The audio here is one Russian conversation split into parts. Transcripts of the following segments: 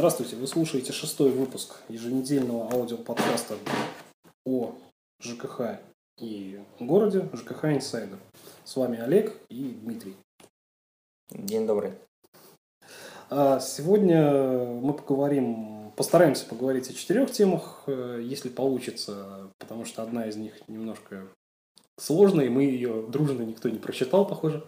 Здравствуйте, вы слушаете 6-й выпуск еженедельного аудиоподкаста о ЖКХ и городе, ЖКХ Инсайдер. С вами Олег и Дмитрий. День добрый. Сегодня мы постараемся поговорить о 4 темах, если получится, потому что одна из них немножко сложная, и мы ее дружно никто не прочитал, похоже.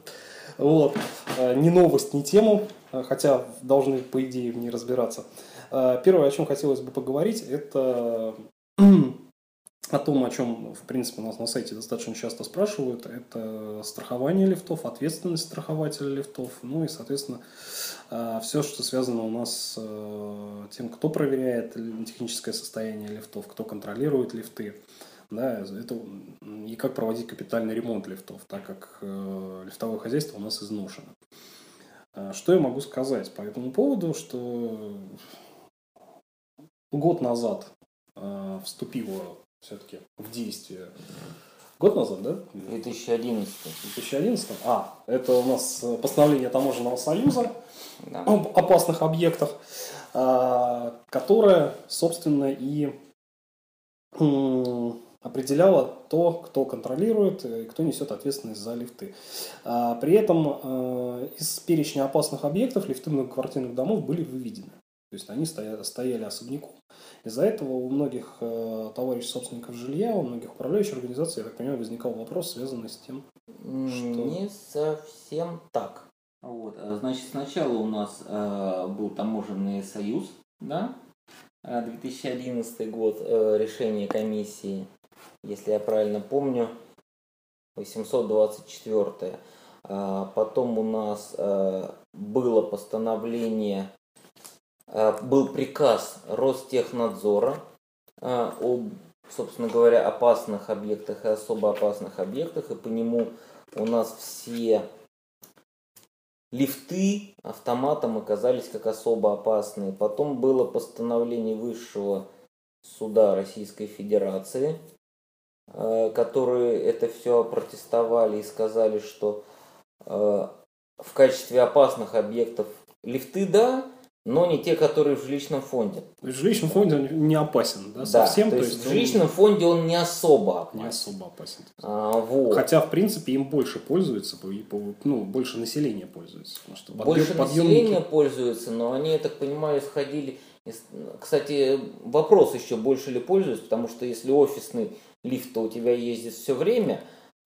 Вот. Ни новость, ни тему, хотя должны, по идее, в ней разбираться. Первое, о чем хотелось бы поговорить, это о том, о чем, в принципе, нас на сайте достаточно часто спрашивают. Это страхование лифтов, ответственность страхователя лифтов, ну и, соответственно, все, что связано у нас с тем, кто проверяет техническое состояние лифтов, кто контролирует лифты. Да, это и как проводить капитальный ремонт лифтов, так как лифтовое хозяйство у нас изношено. Что я могу сказать по этому поводу, что год назад вступило все-таки в действие. Год назад, да? 2011. Это у нас постановление Таможенного союза об опасных объектах, которое, собственно, и определяло то, кто контролирует и кто несет ответственность за лифты. При этом из перечня опасных объектов лифты многоквартирных домов были выведены. То есть они стояли особняком. Из-за этого у многих товарищей собственников жилья, у многих управляющих организаций, я так понимаю, возникал вопрос, связанный с тем, что... Не совсем так. Вот. Значит, сначала у нас был Таможенный союз, да? 2011 год, решение комиссии, если я правильно помню, 824. Потом у нас было постановление, был приказ Ростехнадзора об, собственно говоря, опасных объектах и особо опасных объектах, и по нему у нас все лифты автоматом оказались как особо опасные. Потом было постановление Высшего суда Российской Федерации, которые это все опротестовали и сказали, что в качестве опасных объектов лифты, да, но не те, которые в жилищном фонде. В жилищном фонде он не опасен, да, совсем? Да, то есть в жилищном фонде он не особо опасен. Вот. Хотя, в принципе, им больше пользуется, ну, больше населения пользуется. Потому что больше населения пользуется, но они, я так понимаю, исходили... Кстати, вопрос еще, больше ли пользуются, потому что если офисный лифт, то у тебя ездит все время,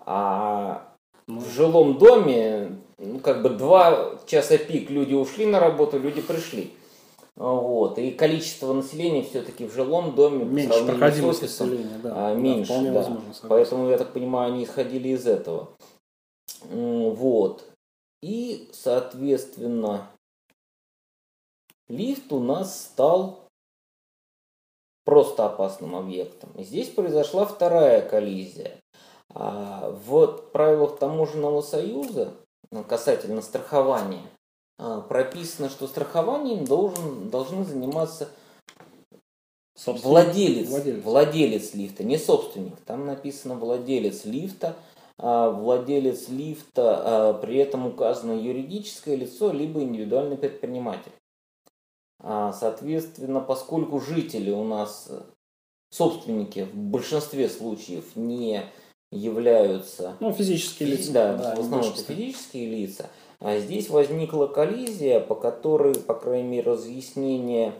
а... В жилом доме, ну, как бы 2 часа пик, люди ушли на работу, люди пришли. Вот. И количество населения все-таки в жилом доме меньше, по сравнению с офисом, меньше. Да, возможно, поэтому, я так понимаю, они исходили из этого. Вот. И, соответственно, лифт у нас стал просто опасным объектом. И здесь произошла вторая коллизия. В правилах Таможенного союза касательно страхования прописано, что страхованием должны заниматься владелец лифта, не собственник. Там написано владелец лифта, при этом указано юридическое лицо, либо индивидуальный предприниматель. Соответственно, поскольку жители у нас, собственники в большинстве случаев не являются... Ну, физические лица. Да, в основном это физические лица. А здесь возникла коллизия, по которой, по крайней мере, разъяснение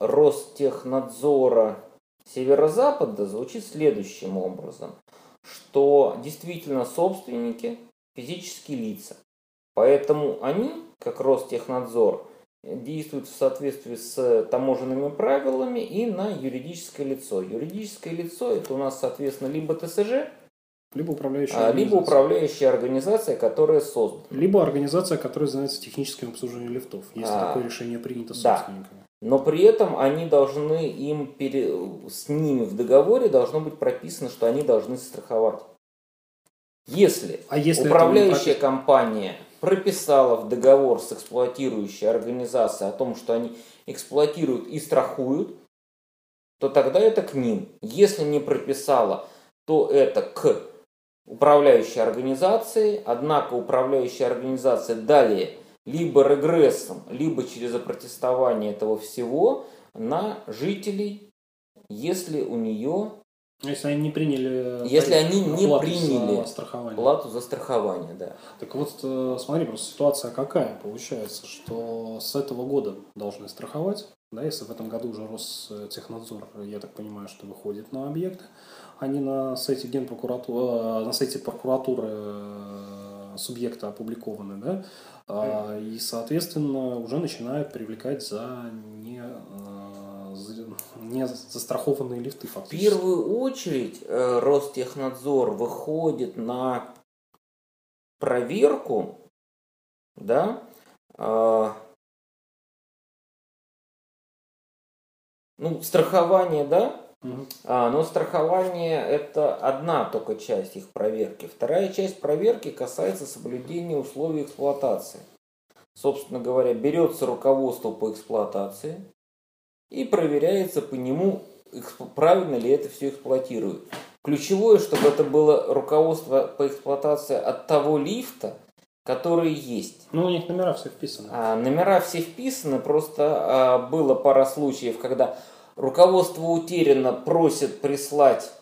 Ростехнадзора Северо-Запада звучит следующим образом, что действительно собственники физические лица. Поэтому они, как Ростехнадзор, действуют в соответствии с таможенными правилами и на юридическое лицо. Юридическое лицо — это у нас, соответственно, либо ТСЖ, либо управляющая организация, которая создана. Либо организация, которая занимается техническим обслуживанием лифтов, если такое решение принято собственниками. Да. Но при этом они должны с ними в договоре должно быть прописано, что они должны страховать. Если управляющая компания прописала в договор с эксплуатирующей организацией о том, что они эксплуатируют и страхуют, то тогда это к ним. Если не прописала, то это к управляющей организации. Однако управляющая организация далее либо регрессом, либо через опротестование этого всего на жителей, если у нее... Если они не приняли, плату за страхование, да. Так вот, смотри, просто ситуация какая получается, что с этого года должны страховать, да, если в этом году уже Ростехнадзор, я так понимаю, что выходит на объект, а не на сайте Генпрокуратуры, на сайте прокуратуры субъекта опубликованы, да, и, соответственно, уже начинают привлекать за не застрахованные лифты фактически. В первую очередь Ростехнадзор выходит на проверку, да, страхование, да, но страхование — это одна только часть их проверки. Вторая часть проверки касается соблюдения условий эксплуатации. Собственно говоря, берется руководство по эксплуатации и проверяется по нему, правильно ли это все эксплуатирует. Ключевое, чтобы это было руководство по эксплуатации от того лифта, который есть. Ну, у них номера все вписаны. Номера все вписаны, просто было пара случаев, когда руководство утеряно, просит прислать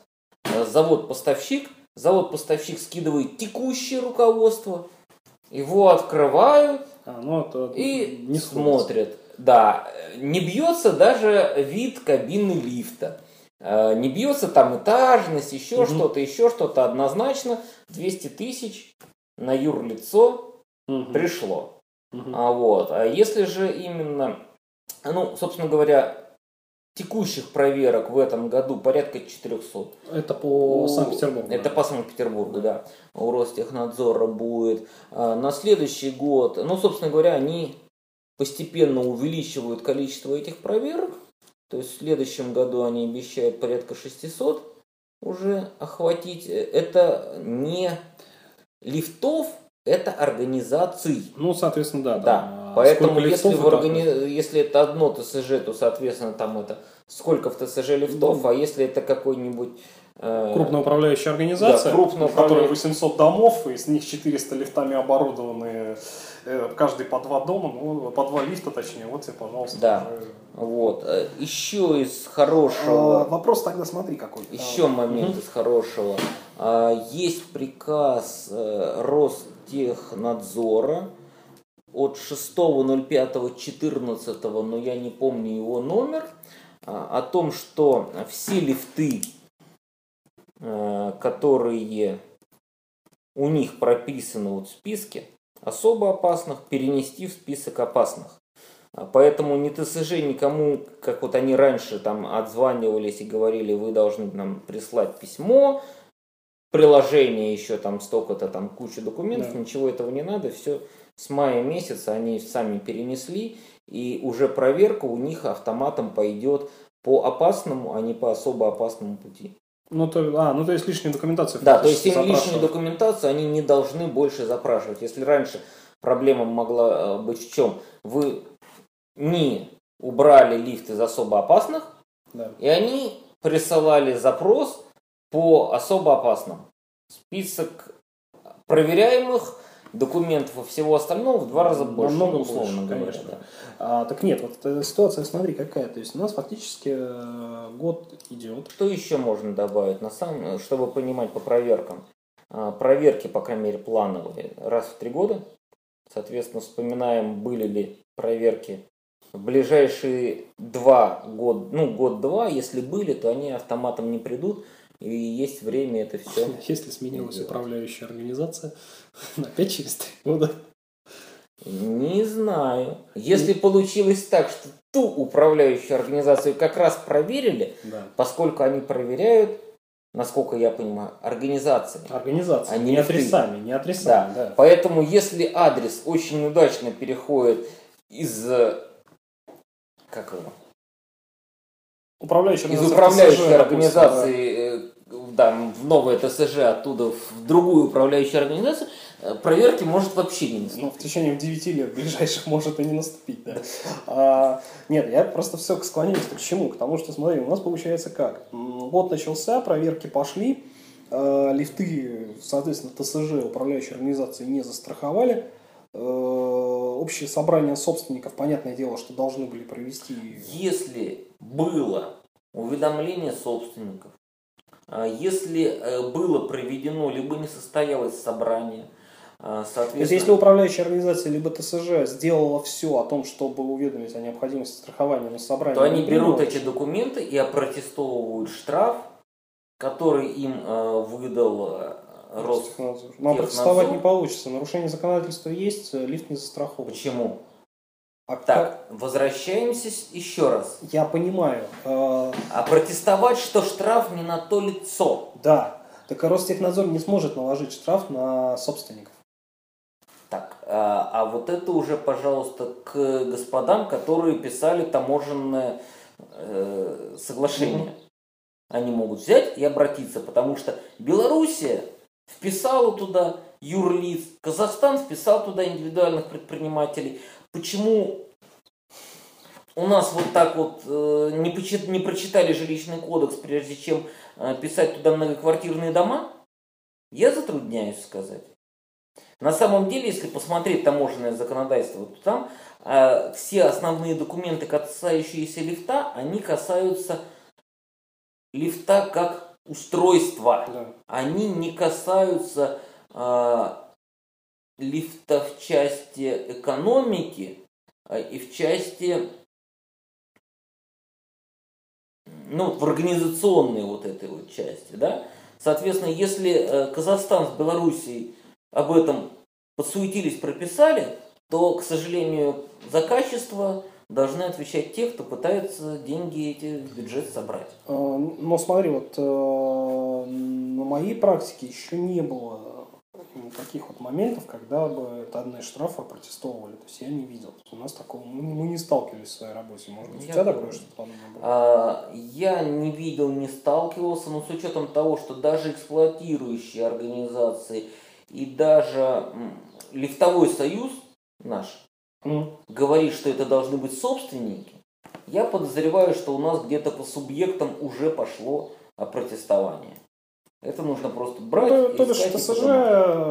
завод-поставщик. Завод-поставщик скидывает текущее руководство, его открывают и не смотрят. Да, не бьется даже вид кабины лифта. Не бьется там этажность, еще что-то. Однозначно 200 тысяч на юрлицо пришло. А если же именно, собственно говоря, текущих проверок в этом году порядка 400. Это по Санкт-Петербургу. Это по Санкт-Петербургу, да. У Ростехнадзора будет. На следующий год, собственно говоря, они постепенно увеличивают количество этих проверок. То есть в следующем году они обещают порядка 600 уже охватить. Это не лифтов, это организаций. Соответственно, да. Да. Поэтому, если это одно ТСЖ, то, соответственно, там это сколько в ТСЖ лифтов, а если это какой-нибудь... Крупноуправляющая организация, да, в которой 800 домов, и с них 400 лифтами оборудованы, каждый по два дома, по два лифта, точнее, вот тебе, пожалуйста. Да, уже... вот. Еще из хорошего... Вопрос тогда смотри какой. Еще момент из хорошего. Есть приказ Ростехнадзора от 6.05.14, но я не помню его номер, о том, что все лифты, которые у них прописаны в списке особо опасных, перенести в список опасных. Поэтому не ТСЖ никому, как вот они раньше там отзванивались и говорили, вы должны нам прислать письмо, приложение еще там столько-то, там куча документов, ничего этого не надо, все... С мая месяца они сами перенесли, и уже проверка у них автоматом пойдет по опасному, а не по особо опасному пути. То есть лишняя документация. Да, то есть им лишнюю документацию они не должны больше запрашивать. Если раньше проблема могла быть в чем? Вы не убрали лифт из особо опасных, и они присылали запрос по особо опасным. Список проверяемых, документов и всего остального в два раза больше. Намного условно, конечно. Да. Так нет, вот ситуация, смотри, какая. То есть у нас фактически год идет. Что еще можно добавить, чтобы понимать по проверкам? Проверки, по крайней мере, плановые раз в 3 года. Соответственно, вспоминаем, были ли проверки в ближайшие 2 года. Год-два, если были, то они автоматом не придут. И есть время это все. Если сменилась управляющая организация, опять через 3 года. Не знаю. Если получилось так, что ту управляющую организацию как раз проверили, поскольку они проверяют, насколько я понимаю, организации, а не адресами. Не адресами, да. Поэтому если адрес очень удачно переходит из... Как его? Из управляющей организации в новое ТСЖ, оттуда в другую управляющую организацию, проверки может вообще не наступить. В течение 9 лет ближайших может и не наступить, да. Нет, я просто все склоняюсь к чему? К тому, что, смотри, у нас получается как? Год начался, проверки пошли, лифты, соответственно, ТСЖ управляющей организации не застраховали, общее собрание собственников, понятное дело, что должны были провести. Если было уведомление собственников, если было проведено, либо не состоялось собрание, соответственно... То есть, если управляющая организация, либо ТСЖ сделала все о том, чтобы уведомить о необходимости страхования на собрании... То они берут эти документы и опротестовывают штраф, который им выдал... Ростехнадзор. Но протестовать не получится. Нарушение законодательства есть, лифт не застрахован. Почему? А так, как... возвращаемся еще раз. Я понимаю. А протестовать, что штраф не на то лицо. Да. Так и Ростехнадзор не сможет наложить штраф на собственников. Так, а вот это уже, пожалуйста, к господам, которые писали таможенное соглашение. Они могут взять и обратиться, потому что Белоруссия вписала туда юрлиц, Казахстан вписал туда индивидуальных предпринимателей. Почему у нас вот так вот не прочитали жилищный кодекс, прежде чем писать туда многоквартирные дома? Я затрудняюсь сказать. На самом деле, если посмотреть таможенное законодательство, то там все основные документы, касающиеся лифта, они касаются лифта как устройства, да. Они не касаются лифта в части экономики и в части, ну, в организационной вот этой вот части, да. Соответственно, если Казахстан с Белоруссией об этом подсуетились, прописали, то, к сожалению, за качество должны отвечать те, кто пытается деньги эти в бюджет собрать. Но смотри, вот на моей практике еще не было таких вот моментов, когда бы это одни штрафы протестовывали. То есть я не видел. У нас такого, мы не сталкивались в своей работе. Может быть, у тебя такое что-то подобное было? Я не видел, не сталкивался, но с учетом того, что даже эксплуатирующие организации и даже лифтовой союз наш говорит, что это должны быть собственники, я подозреваю, что у нас где-то по субъектам уже пошло протестование. Это нужно просто брать. То бишь ТСЖ,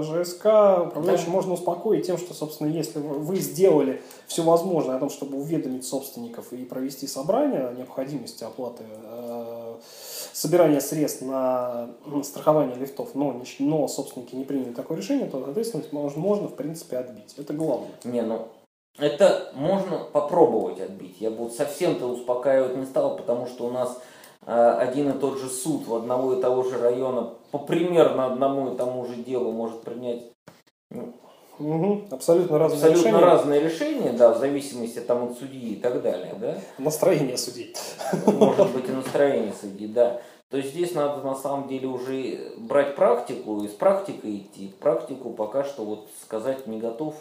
ЖСК, управляющий, да, можно успокоить тем, что, собственно, если вы сделали все возможное о том, чтобы уведомить собственников и провести собрание о необходимости оплаты, собирания средств на страхование лифтов, но собственники не приняли такое решение, то ответственность можно, в принципе, отбить. Это главное. Это можно попробовать отбить. Я бы вот совсем-то успокаивать не стал, потому что у нас один и тот же суд в одного и того же района по примерно одному и тому же делу может принять абсолютно разные решения, да, в зависимости там от судьи и так далее. Да? Настроение судей. Может быть, и настроение судей, да. То есть здесь надо на самом деле уже брать практику и с практикой идти. Практику пока что вот сказать не готов.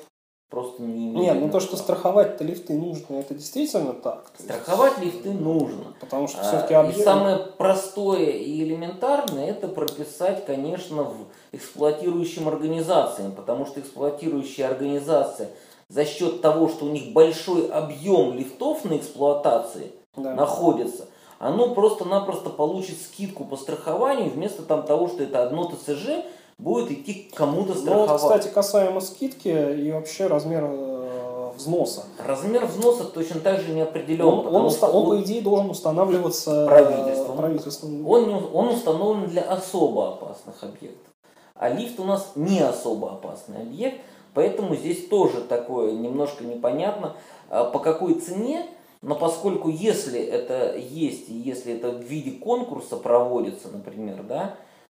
Просто не имею. Нет, ну то, что страховать-то лифты нужно, это действительно так. Страховать лифты нужно. Потому что все-таки объем... И самое простое и элементарное — это прописать, конечно, в эксплуатирующим организациям. Потому что эксплуатирующая организация за счет того, что у них большой объем лифтов на эксплуатации находится, оно просто-напросто получит скидку по страхованию, вместо там того, что это одно ТСЖ будет идти к кому-то страховать. Вот, кстати, касаемо скидки и вообще размера взноса. Размер взноса точно так же не определен. Он, по идее, должен устанавливаться правительством. Он установлен для особо опасных объектов. А лифт у нас не особо опасный объект, поэтому здесь тоже такое немножко непонятно, по какой цене. Но поскольку если это есть, если это в виде конкурса проводится, например, да,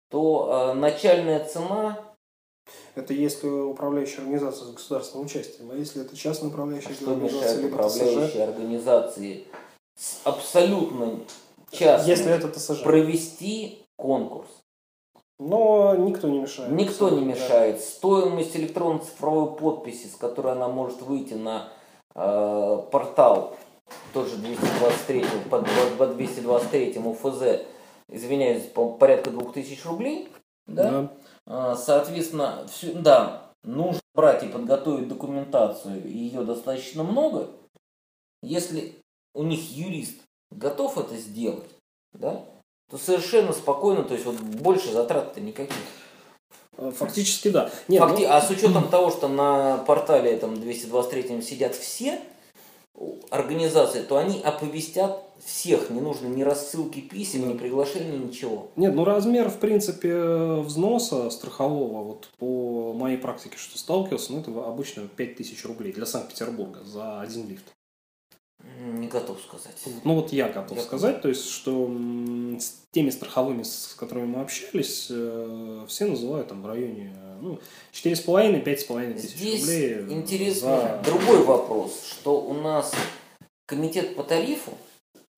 то начальная цена... Это если управляющая организация с государственным участием, а если это частная управляющая организация... Что мешает управляющей организации с абсолютно частной, если это ТСЖ, провести конкурс? Но никто не мешает. Никто не мешает. Да. Стоимость электронно-цифровой подписи, с которой она может выйти на портал, тоже 223, по 223 УФЗ, извиняюсь, порядка 2000 рублей, да? Да. Соответственно, все, да, нужно брать и подготовить документацию, и ее достаточно много. Если у них юрист готов это сделать, да, то совершенно спокойно, то есть вот больше затрат-то никаких. Фактически да. Нет, а с учетом того, что на портале этом 223-м сидят все организации, то они оповестят всех, не нужно ни рассылки писем, ни приглашений, ничего. Нет, ну размер, в принципе, взноса страхового, вот по моей практике, что сталкивался, ну это обычно 5000 рублей для Санкт-Петербурга за один лифт. Не готов сказать. Ну вот я готов сказать, то есть, что с теми страховыми, с которыми мы общались, все называют там в районе 4,5-5,5 тысяч рублей. Интересно. Другой вопрос, что у нас комитет по тарифу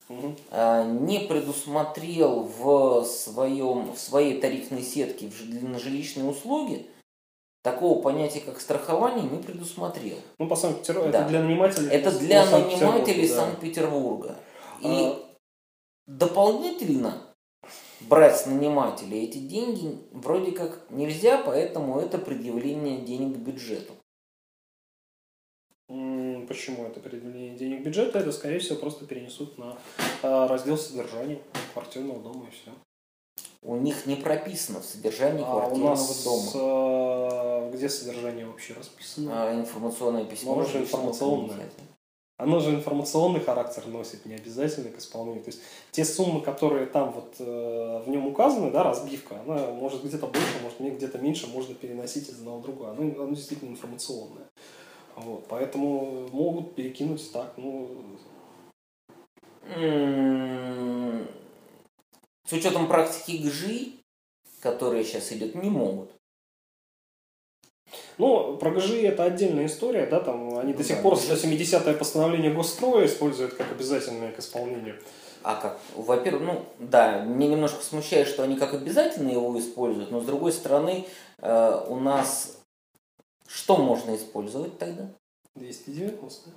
не предусмотрел в своей тарифной сетке на жилищные услуги такого понятия, как страхование, не предусмотрел. Ну, по Санкт-Петербургу, да. Это для нанимателей. Это для нанимателей Санкт-Петербурга. И дополнительно брать с нанимателей эти деньги вроде как нельзя, поэтому это предъявление денег к бюджету. Почему это предъявление денег к бюджету? Это, скорее всего, просто перенесут на раздел содержания квартирного дома и все. У них не прописано в содержании квартирного дома. Где содержание вообще расписано? Информационное письмо. Оно же информационное. Оно же информационный характер носит, не обязательно к исполнению. То есть те суммы, которые там вот в нем указаны, да, разбивка, она может где-то больше, может где-то меньше, можно переносить из одного в другое. Оно действительно информационное. Вот, поэтому могут перекинуть так, С учетом практики ГЖИ, которая сейчас идет, не могут. Ну, про ГЖИ это отдельная история, да, там они до сих пор 170-е постановление Госстроя используют как обязательное к исполнению. А как? Во-первых, меня немножко смущает, что они как обязательно его используют, но с другой стороны, у нас что можно использовать тогда? 290.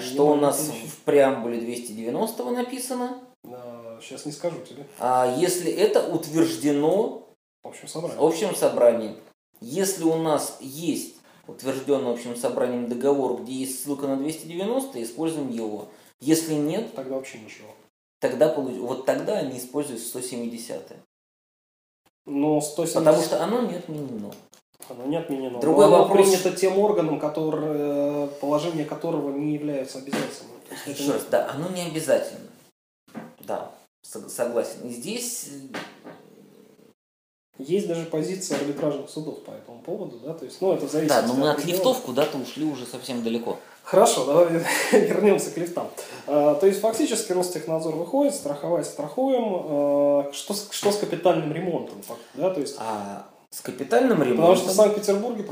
Что у нас в преамбуле 290 написано? Сейчас не скажу тебе. А если это утверждено общим собранием. Если у нас есть утвержденный общим собранием договор, где есть ссылка на 290, используем его. Если нет, тогда вообще ничего. Тогда они используют 170. Но 170. Потому что оно не отменено. Оно не отменено. Другой вопрос. Принято тем органам, положение которого не является обязательным. Еще раз, оно не обязательно. Да, согласен. И здесь есть даже позиция арбитражных судов по этому поводу, да, то есть, это зависит. Да, но мы от лифтов куда-то ушли уже совсем далеко. Хорошо, давай вернемся к лифтам. То есть фактически Ростехнадзор выходит, страхуем. Что с капитальным ремонтом, да, то есть. С капитальным ремонтом. Потому что в Санкт-Петербурге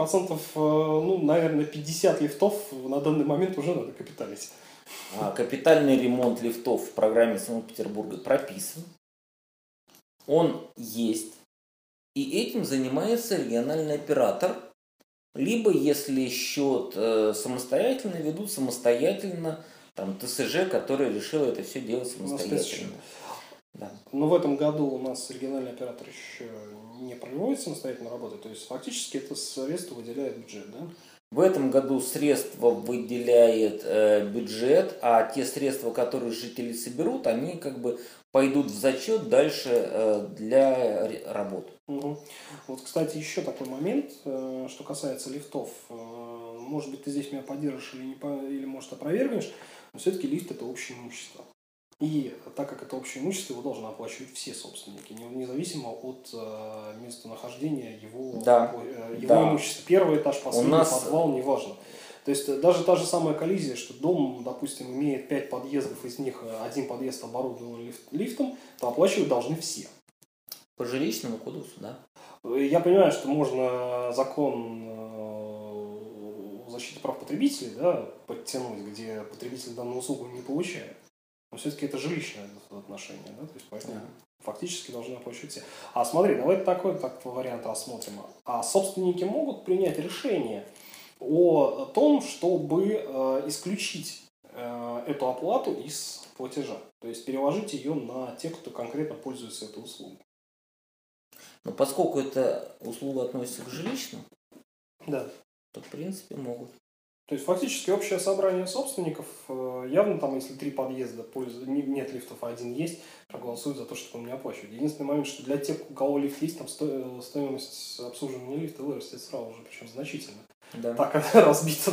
50 лифтов на данный момент уже надо капиталить. Капитальный ремонт лифтов в программе Санкт-Петербурга прописан. Он есть. И этим занимается региональный оператор. Либо, если счет самостоятельно, ведут самостоятельно ТСЖ, который решил это все делать самостоятельно. Да. Но в этом году у нас региональный оператор еще не проводит самостоятельно работу. То есть фактически это средство выделяет бюджет, да? В этом году средства выделяет бюджет, а те средства, которые жители соберут, они пойдут в зачет дальше для работ. Угу. Вот, кстати, еще такой момент, что касается лифтов. Может быть, ты здесь меня поддержишь или может, опровергнешь, но все-таки лифт – это общее имущество. И так как это общее имущество, его должны оплачивать все собственники, независимо от местонахождения его имущества. Первый этаж, последний, подвал, неважно. То есть даже та же самая коллизия, что дом, допустим, имеет 5 подъездов, из них один подъезд оборудован лифтом, то оплачивать должны все. По жилищному кодексу, да. Я понимаю, что можно закон о защите прав потребителей подтянуть, где потребитель данную услугу не получает. Но все-таки это жилищное отношение, да? То есть поэтому фактически должны оплачивать все. А смотри, давай такой вариант рассмотрим. А собственники могут принять решение о том, чтобы исключить эту оплату из платежа. То есть переложить ее на тех, кто конкретно пользуется этой услугой. Но поскольку эта услуга относится к жилищному, то в принципе могут. То есть фактически общее собрание собственников, явно там, если 3 подъезда, нет лифтов, а 1 есть, проголосуют за то, чтобы он не оплачивать. Единственный момент, что для тех, у кого лифт есть, там стоимость обслуживания лифта вырастет сразу же, причем значительно. Да. Так она разбита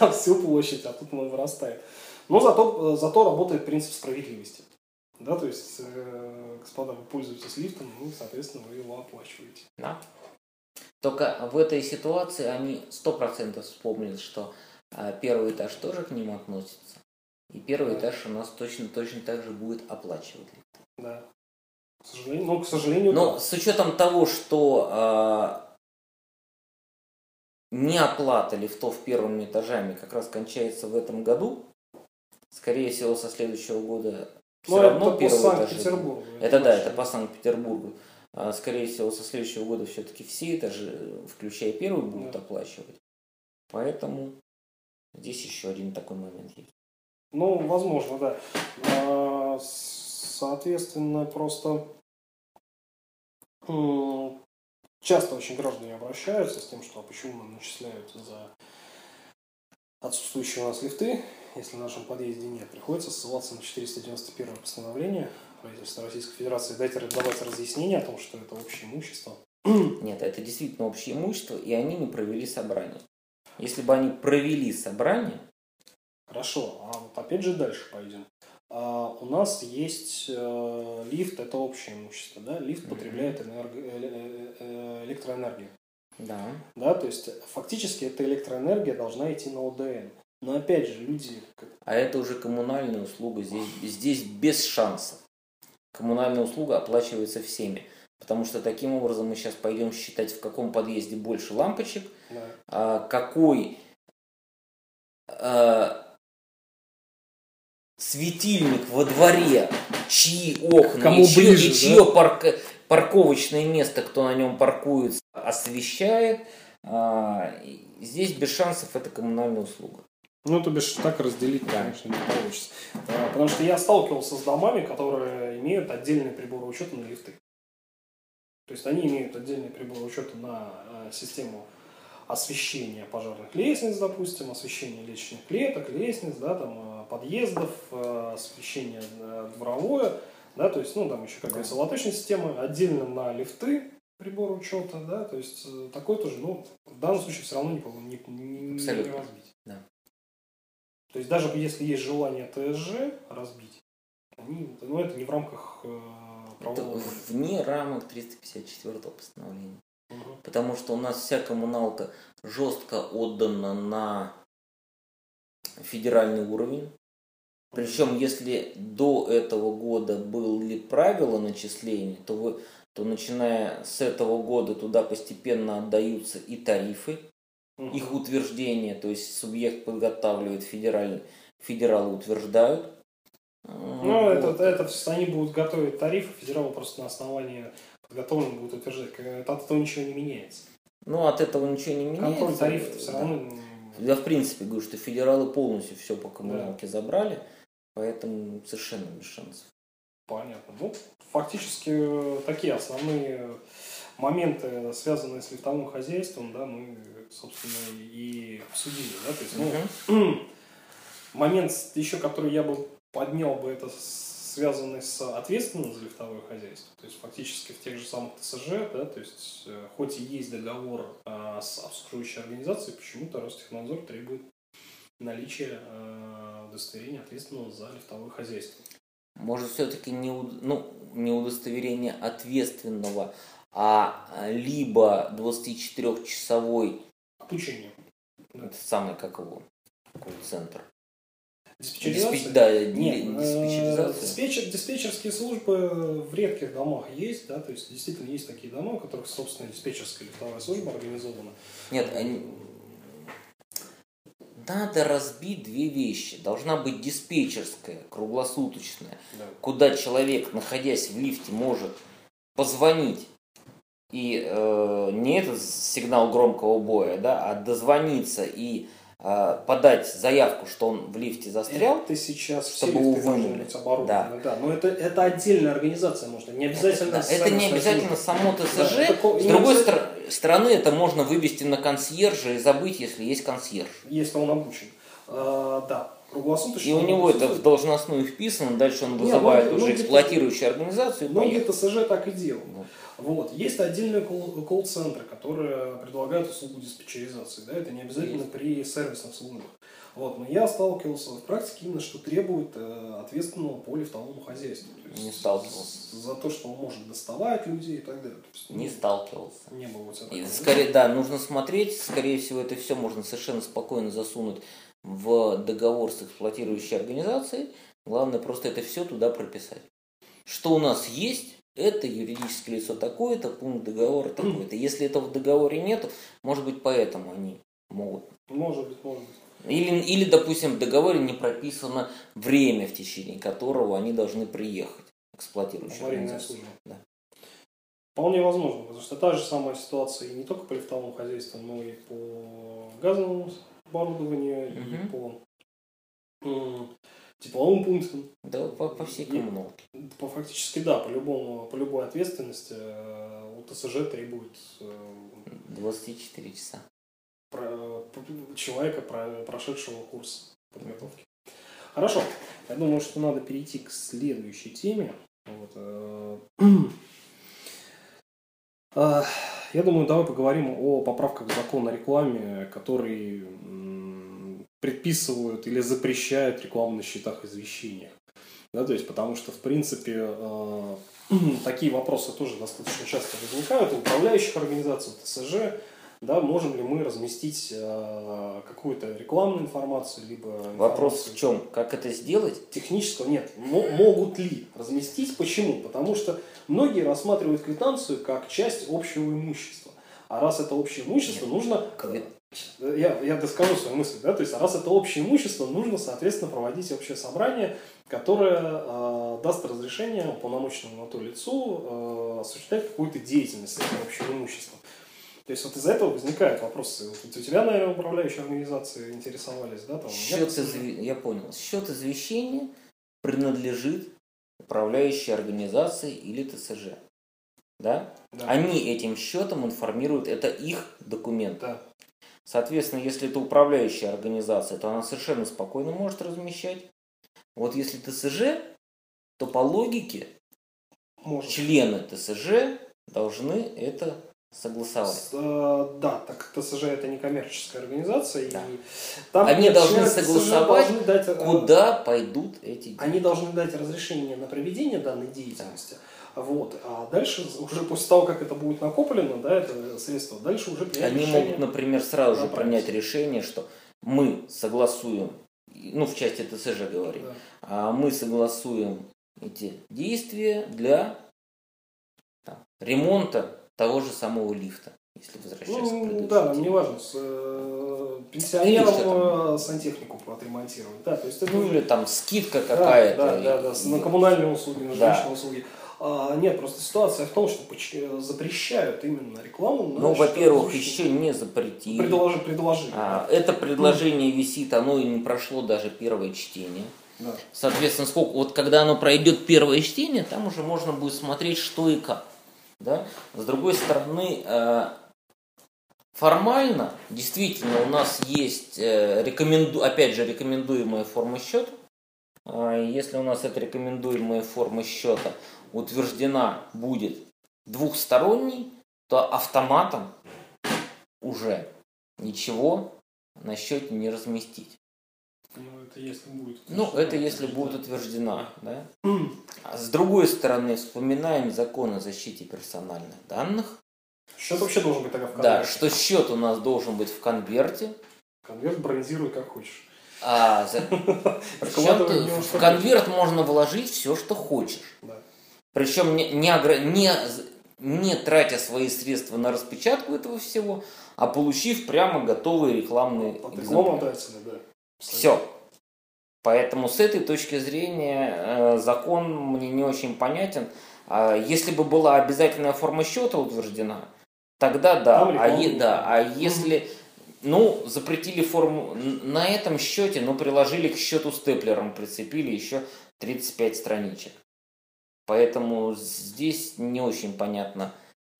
на всю площадь, а тут она вырастает. Но зато работает принцип справедливости. Да, то есть, господа, вы пользуетесь лифтом, ну, соответственно, вы его оплачиваете. Да. Только в этой ситуации они 100% вспомнят, что первый этаж тоже к ним относится. И первый этаж у нас точно так же будет оплачивать. Да. К сожалению... Но с учетом того, что неоплата лифтов первыми этажами как раз кончается в этом году, скорее всего, со следующего года все равно первый этаж... Это по Санкт-Петербургу. Скорее всего, со следующего года все-таки все этажи, включая первый, будут оплачивать. Поэтому здесь еще один такой момент есть. Ну, возможно, да. Соответственно, просто часто очень граждане обращаются с тем, что а почему нам начисляют за отсутствующие у нас лифты, если в нашем подъезде нет. Приходится ссылаться на 491 постановление правительства Российской Федерации. Дайте давать разъяснение о том, что это общее имущество. Нет, это действительно общее имущество, и они не провели собрание. Если бы они провели собрание... Хорошо, а вот опять же дальше пойдем. У нас есть лифт, это общее имущество, да? Лифт потребляет электроэнергию. Да. Да, то есть фактически эта электроэнергия должна идти на ОДН. Но опять же, люди... А это уже коммунальная услуга, здесь без шансов. Коммунальная услуга оплачивается всеми. Потому что таким образом мы сейчас пойдем считать, в каком подъезде больше лампочек, какой... светильник во дворе, чьи окна, кому ближе, чье парковочное место, кто на нем паркуется, освещает. Здесь без шансов это коммунальная услуга. Ну, то бишь, так разделить, конечно, не получится. Потому что я сталкивался с домами, которые имеют отдельные приборы учета на лифты. То есть они имеют отдельные приборы учета на систему освещение пожарных лестниц, допустим, освещение лестничных клеток, лестниц, да, там, подъездов, освещение дворовое, да, то есть, ну, там еще какая-то лоточная система, отдельно на лифты прибор учета, да, то есть, такой тоже, ну, в данном случае все равно не разбить. Да. То есть, даже если есть желание ТСЖ разбить, ну, это не в рамках правового... Это вне рамок 354-го постановления. Потому что у нас вся коммуналка жестко отдана на федеральный уровень. Причем, если до этого года были правила начисления, то начиная с этого года туда постепенно отдаются и тарифы, их утверждение, то есть субъект подготавливает федеральный, федералы утверждают. Ну, вот. это они будут готовить тарифы, федералы просто на основании... Готовым будут утверждать, от этого ничего не меняется. Ну, от этого ничего не меняется. Контроль тарифов все равно... Я в принципе говорю, что федералы полностью все по коммуналке забрали, поэтому совершенно без шансов. Понятно. Ну, фактически такие основные моменты, связанные с лифтовым хозяйством, да, мы, собственно, и обсудили. Да? То есть, момент еще, который я бы поднял бы, это... связанный с ответственностью за лифтовое хозяйство, то есть фактически в тех же самых ТСЖ, да, то есть хоть и есть договор с обслуживающей организацией, почему-то Ростехнадзор требует наличия удостоверения ответственного за лифтовое хозяйство. Может, все-таки не удостоверение ответственного, а либо 24-часовой обучение. Это самый, как его, какой центр. Диспетчеризация? Диспетчеризация. Диспетчерские службы в редких домах есть, да, то есть действительно есть такие дома, у которых собственно диспетчерская лифтовая служба организована. Нет, надо разбить две вещи. Должна быть диспетчерская, круглосуточная, куда человек, находясь в лифте, может позвонить. И не этот сигнал громкого боя, да, а дозвониться и подать заявку, что он в лифте застрял, это сейчас чтобы его вынули. Да. Да. Но это отдельная организация, может, не обязательно. Это не обязательно само ТСЖ. Да, с другой стороны, это можно вывести на консьержа и забыть, если есть консьерж. Если он обучен. Да. И у него это в должностную вписано, дальше он вызывает уже эксплуатирующую организацию. Многие ТСЖ так и делают. Вот. Есть отдельные колл-центры, которые предлагают услугу диспетчеризации. Да? Это не обязательно при сервисных службах. Вот. Но я сталкивался в практике именно, что требует ответственного по лифтовому хозяйству. То есть не сталкивался. За то, что он может доставать людей и так далее. Есть, не сталкивался. Не было у тебя такого. Скорее, да, нужно смотреть. Скорее всего, это все можно совершенно спокойно засунуть в договор с эксплуатирующей организацией. Главное просто это все туда прописать. Что у нас есть, это юридическое лицо такое-то, пункт договора такой-то. Если этого в договоре нету, может быть, поэтому они могут. Может быть, может быть. Или, допустим, в договоре не прописано время, в течение которого они должны приехать, эксплуатирующая организация. Да. Вполне возможно, потому что та же самая ситуация и не только по лифтовому хозяйству, но и по газовому оборудованию, и по тепловым пунктам. Да, по всей коммуналке. По фактически, да, по любой ответственности у ТСЖ требует 24 часа. Человека, прошедшего курс подготовки. Хорошо. Я думаю, что надо перейти к следующей теме. Вот. Я думаю, давай поговорим о поправках в закон о рекламе, которые предписывают или запрещают рекламу на счетах извещения. Да, то есть, потому что, в принципе, такие вопросы тоже достаточно часто возникают у управляющих организаций, у ТСЖ. Да, можем ли мы разместить какую-то рекламную информацию, либо информацию. Вопрос в чем? Как это сделать? Технического нет. Могут ли разместить? Почему? Потому что многие рассматривают квитанцию как часть общего имущества. А раз это общее имущество, нужно... Я доскажу свою мысль. Да? То есть, раз это общее имущество, нужно, соответственно, проводить общее собрание, которое даст разрешение уполномоченному на то лицу осуществлять какую-то деятельность с этим общим имуществом. То есть, вот из-за этого возникают вопросы. Вот у тебя, наверное, управляющие организации интересовались, да? Там, я понял. Счет извещения принадлежит управляющей организации или ТСЖ. Да? Да. Они этим счетом информируют. Это их документ. Да. Соответственно, если это управляющая организация, то она совершенно спокойно может размещать. Вот если ТСЖ, то по логике члены ТСЖ должны это согласовали. Да, так ТСЖ это не коммерческая организация. Да. И там они должны согласовать, должны дать, куда пойдут эти деньги. Они должны дать разрешение на проведение данной деятельности. Да. Вот. А дальше, уже после того, как это будет накоплено, да, это средство, дальше уже принять решение. Они могут, например, сразу же принять решение, что мы согласуем, ну, в части ТСЖ говорим, да. Мы согласуем эти действия для ремонта того же самого лифта, если возвращаться к предыдущему. Да, не важно, с пенсионером сантехнику отремонтировать. Да, то есть это... Или там скидка какая-то. Да, на коммунальные услуги, на жилищные услуги. Нет, просто ситуация в том, что запрещают именно рекламу. Ну, во-первых, еще не запретили. Предложили. Это предложение висит, оно и не прошло даже первое чтение. Да. Соответственно, сколько, вот когда оно пройдет первое чтение, там уже можно будет смотреть, что и как. Да? С другой стороны, формально, действительно, у нас есть, опять же, рекомендуемая форма счета. Если у нас эта рекомендуемая форма счета утверждена будет двухсторонней, то автоматом уже ничего на счете не разместить. Ну, это если будет утверждена. Да? А с другой стороны, вспоминаем закон о защите персональных данных. Счет вообще должен быть тогда в конверте. Да, что счет у нас должен быть в конверте. Конверт бронзируй как хочешь. В конверт можно вложить все, что хочешь. Да. Причем не тратя свои средства на распечатку этого всего, а получив прямо готовые рекламные экземпляры. Все. Поэтому с этой точки зрения закон мне не очень понятен. Если бы была обязательная форма счета утверждена, тогда да. А если Ну, запретили форму на этом счете, но приложили к счету степлером, прицепили еще 35 страничек. Поэтому здесь не очень понятна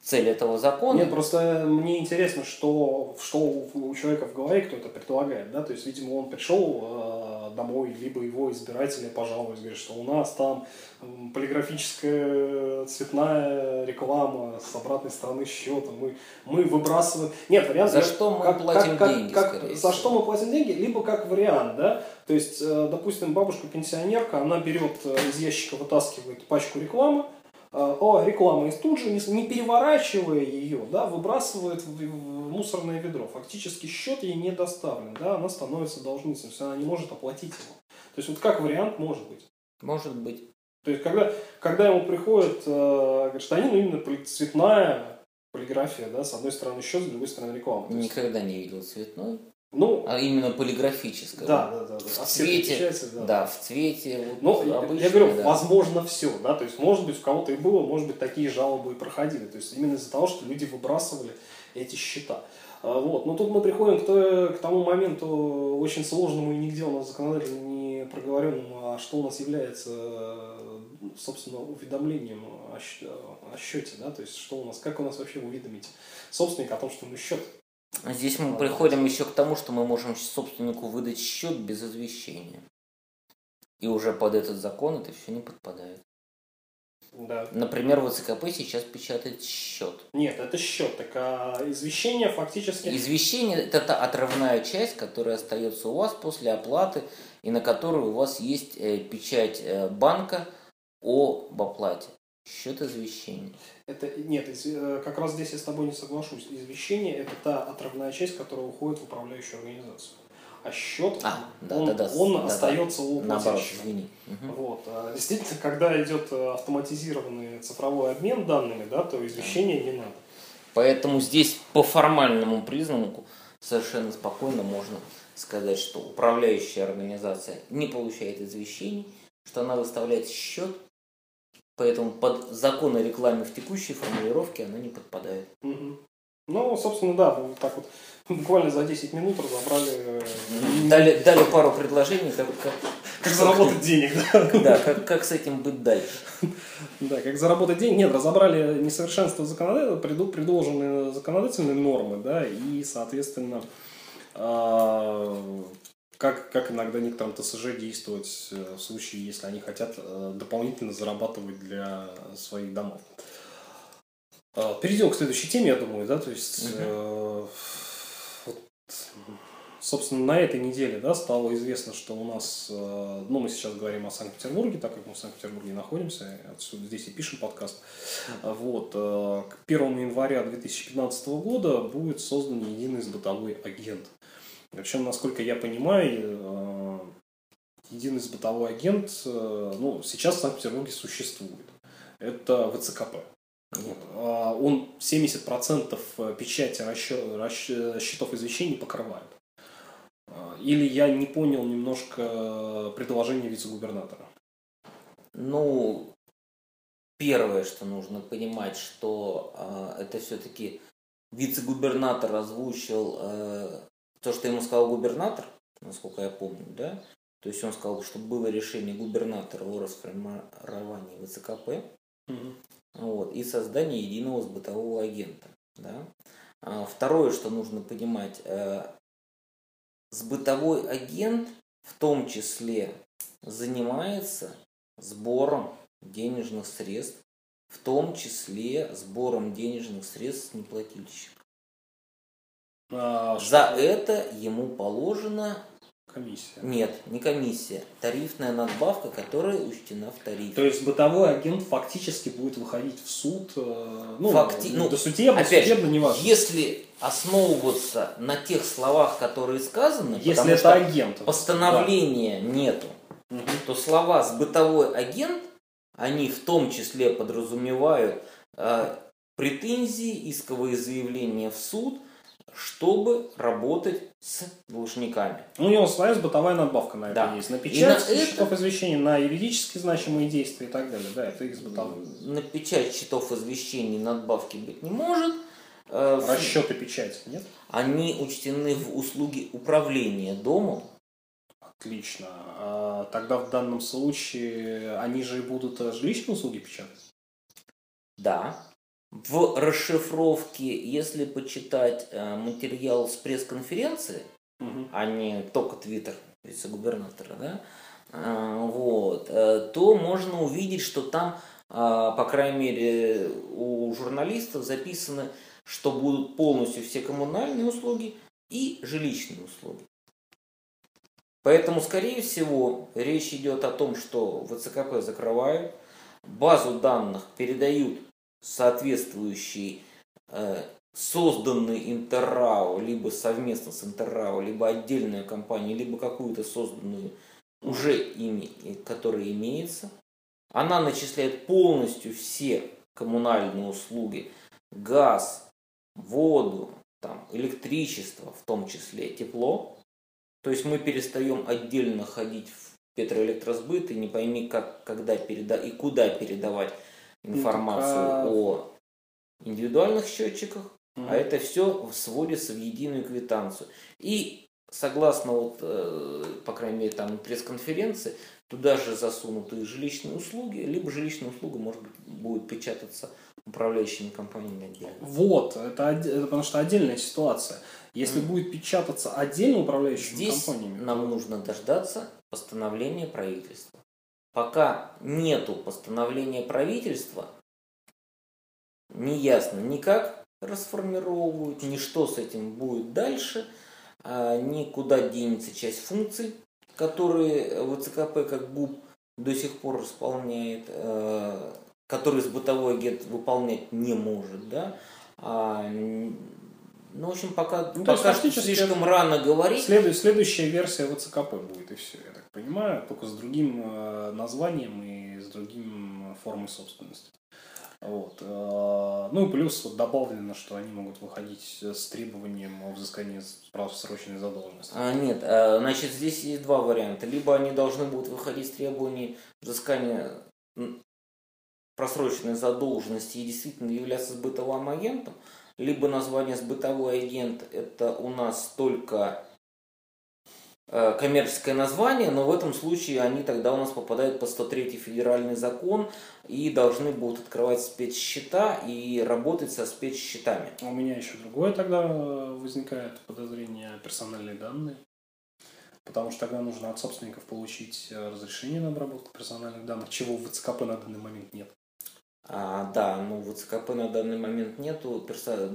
цель этого закона. Нет, просто мне интересно, что у человека в голове кто-то предлагает, да, то есть, видимо, он пришел домой, либо его избиратели пожаловались, говорят, что у нас там полиграфическая цветная реклама с обратной стороны счета, мы выбрасываем... Нет, вариант... За что мы платим деньги, скорее всего. За что мы платим деньги, либо как вариант, да, то есть, допустим, бабушка-пенсионерка, она берет из ящика, вытаскивает пачку рекламы, и тут же, не переворачивая ее, да, выбрасывает в мусорное ведро. Фактически счет ей не доставлен, да, она становится должницей, она не может оплатить его. То есть вот как вариант может быть? Может быть. То есть когда ему приходит гражданин, именно цветная полиграфия, да, с одной стороны счет, с другой стороны реклама. Никогда не видел цветной. Ну, а именно полиграфическое. Да. В цвете. Вот, ну, обычно, я говорю, да. Возможно все, да, то есть, может быть, у кого-то и было, может быть, такие жалобы и проходили. То есть именно из-за того, что люди выбрасывали эти счета. Вот. Но тут мы приходим к тому моменту очень сложному и нигде у нас законодательно не проговоренному, а что у нас является, собственно, уведомлением о счете, да, то есть, что у нас, как у нас вообще уведомить собственника о том, что мы счет. Здесь мы приходим еще к тому, что мы можем собственнику выдать счет без извещения. И уже под этот закон это все не подпадает. Да. Например, ВЦКП сейчас печатает счет. Нет, это счет, так а извещение фактически... Извещение – это та отрывная часть, которая остается у вас после оплаты, и на которую у вас есть печать банка об оплате. Счет извещения. Нет, как раз здесь я с тобой не соглашусь. Извещение – это та отрывная часть, которая уходит в управляющую организацию. А счет, он остается у платежа. Вот. Действительно, когда идет автоматизированный цифровой обмен данными, да, то извещения не надо. Поэтому здесь по формальному признаку совершенно спокойно можно сказать, что управляющая организация не получает извещений, что она выставляет счет. Поэтому под закон о рекламе в текущей формулировке она не подпадает. Угу. Ну, собственно, да, вот так вот буквально за 10 минут разобрали. Дали пару предложений, как заработать денег. Да, как с этим быть дальше. Да, как заработать денег. Нет, разобрали несовершенство законодательства, предложенные законодательные нормы, да, и, соответственно, как иногда некоторым ТСЖ действовать в случае, если они хотят дополнительно зарабатывать для своих домов. Перейдем к следующей теме, я думаю, да, то есть, собственно, на этой неделе, да, стало известно, что у нас, ну, мы сейчас говорим о Санкт-Петербурге, так как мы в Санкт-Петербурге находимся, отсюда здесь и пишем подкаст, вот, к 1 января 2015 года будет создан единый сбытовой агент. Причем, насколько я понимаю, единый сбытовой агент, ну, сейчас в Санкт-Петербурге существует. Это ВЦКП. Он 70% печати счетов извещений покрывает. Или я не понял немножко предложение вице-губернатора? Ну, первое, что нужно понимать, что это все-таки вице-губернатор озвучил... То, что ему сказал губернатор, насколько я помню, да, то есть он сказал, что было решение губернатора о расформировании ВЦКП, вот, и создании единого сбытового агента. Да. Второе, что нужно понимать, сбытовой агент в том числе занимается сбором денежных средств, в том числе сбором денежных средств с неплательщиков. За это ему положена комиссия. Нет, не комиссия. Тарифная надбавка, которая учтена в тарифе. То есть бытовой агент фактически будет выходить в суд. Ну, досудебно, неважно. Если основываться на тех словах, которые сказаны, если потому это что агент, постановления нету, то слова «сбытовой агент», они в том числе подразумевают претензии, исковые заявления в суд, чтобы работать с должниками. У него своя сбытовая надбавка на это есть. На печать счетов извещений, на юридически значимые действия и так далее. Да, это их сбытовые. На печать счетов извещений надбавки быть не может. Расчеты печати, нет? Они учтены в услуги управления домом. Отлично. А тогда в данном случае они же будут жилищные услуги печатать? Да. В расшифровке, если почитать материал с пресс-конференции, угу, а не только твиттер вице-губернатора, да, вот, то можно увидеть, что там, по крайней мере, у журналистов записано, что будут полностью все коммунальные услуги и жилищные услуги. Поэтому, скорее всего, речь идет о том, что ВЦКП закрывают, базу данных передают соответствующие созданные Интеррао, либо совместно с Интеррао, либо отдельная компания, либо какую-то созданную уже ими, которая имеется. Она начисляет полностью все коммунальные услуги: газ, воду, там, электричество, в том числе тепло. То есть мы перестаем отдельно ходить в Петроэлектросбыт и не пойми, как, когда и куда передавать информацию о индивидуальных счетчиках, а это все сводится в единую квитанцию. И согласно, вот, по крайней мере, там пресс-конференции, туда же засунуты жилищные услуги, либо жилищная услуга может быть будет печататься управляющими компаниями отдельно. Вот, это потому что отдельная ситуация. Если будет печататься отдельно управляющими компаниями... Здесь нам нужно дождаться постановления правительства. Пока нету постановления правительства, неясно ни как расформировывают, ни что с этим будет дальше, ни куда денется часть функций, которые ВЦКП как ГУП до сих пор исполняет, которые сбытовой агент выполнять не может. Да? Ну, в общем, пока слишком рано говорить. Следующая версия ВЦКП будет, и все, я так понимаю, только с другим названием и с другим формой собственности. Вот. Ну и плюс вот добавлено, что они могут выходить с требованием о взыскании прав срочной задолженности. Нет, значит, здесь есть два варианта. Либо они должны будут выходить с требованием взыскания просроченной задолженности и действительно являться сбытовым агентом, либо название сбытовой агент — это у нас только коммерческое название, но в этом случае они тогда у нас попадают под 103-й федеральный закон и должны будут открывать спецсчета и работать со спецсчетами. У меня еще другое тогда возникает подозрение — персональные данные. Потому что тогда нужно от собственников получить разрешение на обработку персональных данных, чего в ВЦКП на данный момент нет. Да, но в ВЦКП на данный момент нету.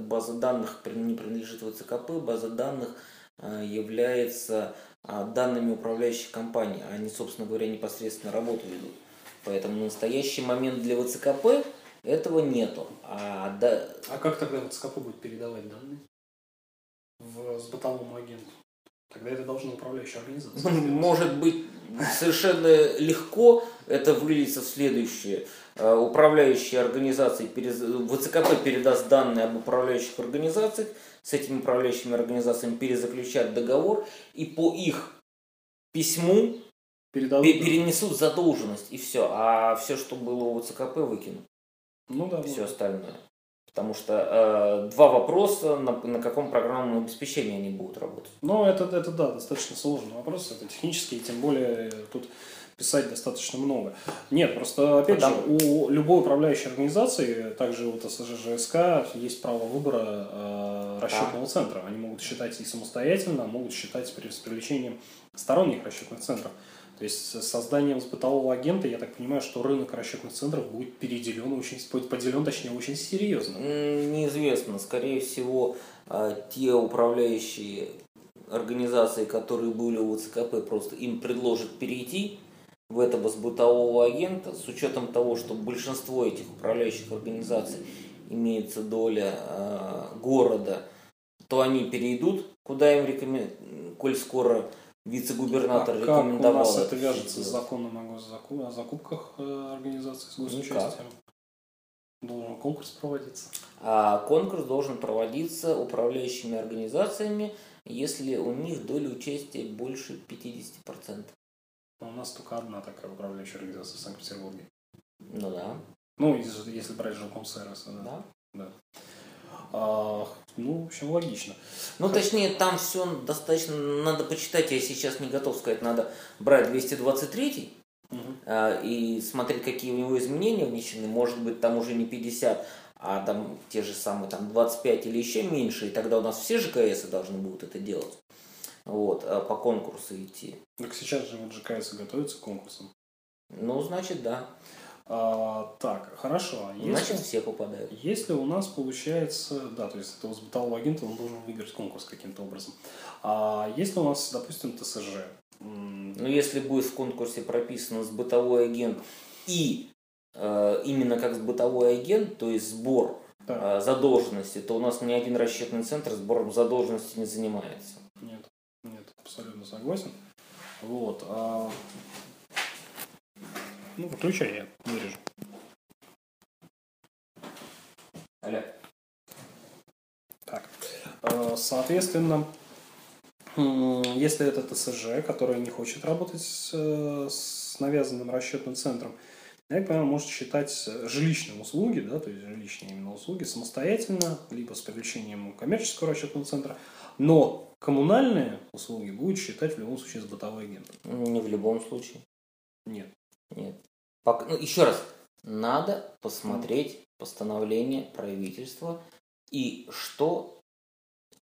База данных не принадлежит ВЦКП, база данных является данными управляющих компаний. Они, собственно говоря, непосредственно работу ведут. Поэтому на настоящий момент для ВЦКП этого нету. А как тогда ВЦКП будет передавать данные в сбытовому агенту? Тогда это должна управляющая организация. Может быть, совершенно легко это выльется в следующее. Управляющие организации, ВЦКП передаст данные об управляющих организациях, с этими управляющими организациями перезаключат договор и по их письму перенесут задолженность, и все. А все, что было у ВЦКП, выкинут. Ну да. Все остальное. Потому что два вопроса, на каком программном обеспечении они будут работать. Ну, это да, достаточно сложный вопрос, это технический, тем более тут писать достаточно много. Нет, просто, опять же, у любой управляющей организации, также у ТСЖ-ЖСК, есть право выбора расчетного центра. Они могут считать и самостоятельно, могут считать с привлечением сторонних расчетных центров. То есть с созданием сбытового агента, я так понимаю, что рынок расчетных центров будет поделен очень серьезно. Неизвестно. Скорее всего, те управляющие организации, которые были у ВЦКП, просто им предложат перейти в этого сбытового агента, с учетом того, что большинство этих управляющих организаций имеется доля города, то они перейдут, куда им рекомендуют, коль скоро вице-губернатор рекомендовал. Как у нас это вяжется с законом о закупках организации с госучастием? Должен конкурс проводиться? Конкурс должен проводиться управляющими организациями, если у них доля участия больше 50%. У нас только одна такая управляющая организация в Санкт-Петербурге. Ну да. Ну, если брать Жилкомсервис. Да. Ну, в общем, логично. Ну, точнее, там все достаточно, надо почитать, я сейчас не готов сказать, надо брать 223-й и смотреть, какие у него изменения внесены, может быть, там уже не 50, а там те же самые там 25 или еще меньше, и тогда у нас все ЖКСы должны будут это делать, вот, по конкурсу идти. Так сейчас же вот ЖКСы готовятся к конкурсам. Ну, значит, да. Так, хорошо. Значит, все попадают. Если у нас получается, да, то есть этого взбытового агента, он должен выиграть конкурс каким-то образом. Если у нас, допустим, ТСЖ. Ну, если будет в конкурсе прописано сбытовой агент и именно как сбытовой агент, то есть сбор задолженности, то у нас ни один расчетный центр сбором задолженности не занимается. Нет, нет, абсолютно согласен. Вот. Ну, выключай, я вырежу. Алло. Так. Соответственно, если это ТСЖ, который не хочет работать с навязанным расчетным центром, я понимаю, может считать жилищные услуги, да, то есть жилищные именно услуги самостоятельно, либо с привлечением коммерческого расчетного центра, но коммунальные услуги будет считать в любом случае с бытовой агентом. Не в любом случае. Нет. Нет. Пока... Ну, еще раз, надо посмотреть постановление правительства и что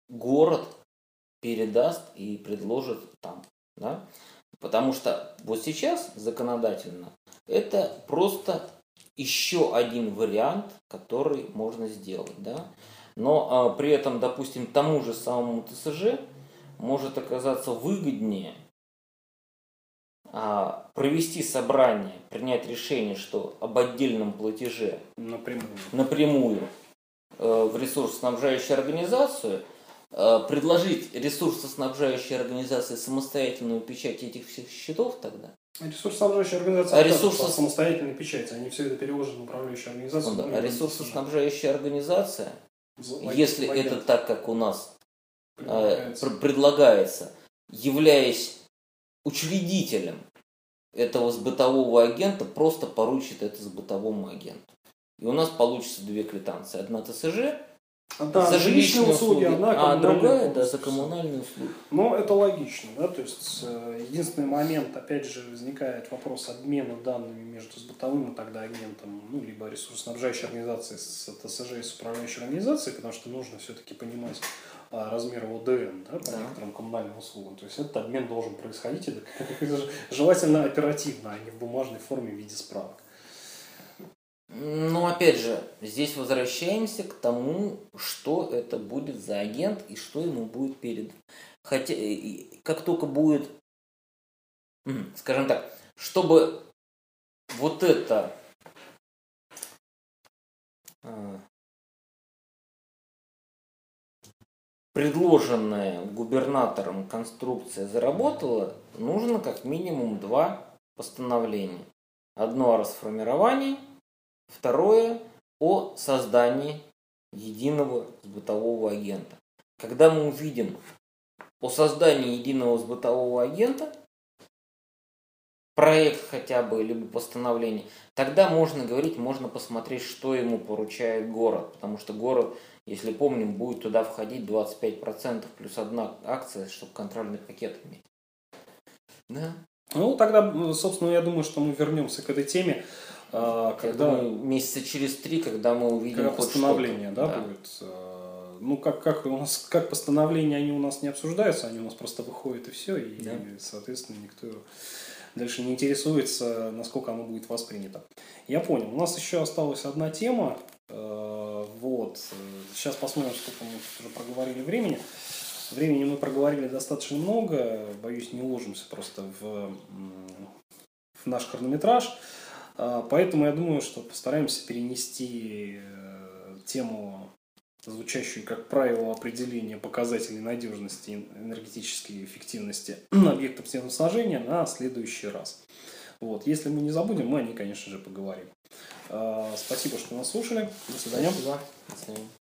город передаст и предложит там. Да? Потому что вот сейчас законодательно это просто еще один вариант, который можно сделать. Да? Но при этом, допустим, тому же самому ТСЖ может оказаться выгоднее провести собрание, принять решение, что об отдельном платеже напрямую в ресурсоснабжающую организацию, предложить ресурсоснабжающей организации самостоятельную печать этих всех счетов тогда. Ресурсоснабжающая организация самостоятельная печать, они все это переложены в управляющую организацию. Ну, да. А ресурсоснабжающая организация, если это так, как у нас предлагается, являясь учредителем этого сбытового агента, просто поручит это сбытовому агенту. И у нас получится две квитанции. Одна ТСЖ, да, за жилищные услуги, одна, а другая за коммунальные услуги. Но это логично. Да? То есть, единственный момент, опять же, возникает вопрос обмена данными между сбытовым и тогда агентом, ну, либо ресурсоснабжающей организацией с ТСЖ и с управляющей организацией, потому что нужно все-таки понимать размер ОДН, да, по некоторым коммунальным услугам. То есть этот обмен должен происходить, и желательно оперативно, а не в бумажной форме в виде справок. Но опять же, здесь возвращаемся к тому, что это будет за агент и что ему будет передано. Хотя, как только будет, скажем так, чтобы вот это... предложенная губернатором конструкция заработала, нужно как минимум два постановления. Одно о расформировании, второе о создании единого сбытового агента. Когда мы увидим о создании единого сбытового агента, проект хотя бы, либо постановление, тогда можно говорить, можно посмотреть, что ему поручает город. Потому что город, если помним, будет туда входить 25% плюс одна акция, чтобы контрольный пакет иметь. Да? Ну, тогда, собственно, я думаю, что мы вернемся к этой теме. Когда думаю, месяца через 3, когда мы увидим, когда постановление, да, будет. Ну, как у нас, как постановления, они у нас не обсуждаются, они у нас просто выходят и все. И, да, соответственно, никто дальше не интересуется, насколько оно будет воспринято. Я понял. У нас еще осталась одна тема. Вот. Сейчас посмотрим, сколько мы уже проговорили времени. Времени мы проговорили достаточно много. Боюсь, не уложимся просто в наш хронометраж. Поэтому я думаю, что постараемся перенести тему, звучащую как правило определения показателей надежности и энергетической эффективности объектов теплосложения, на следующий раз. Вот. Если мы не забудем, мы о ней, конечно же, поговорим. Спасибо, что нас слушали. До свидания. Спасибо. До свидания.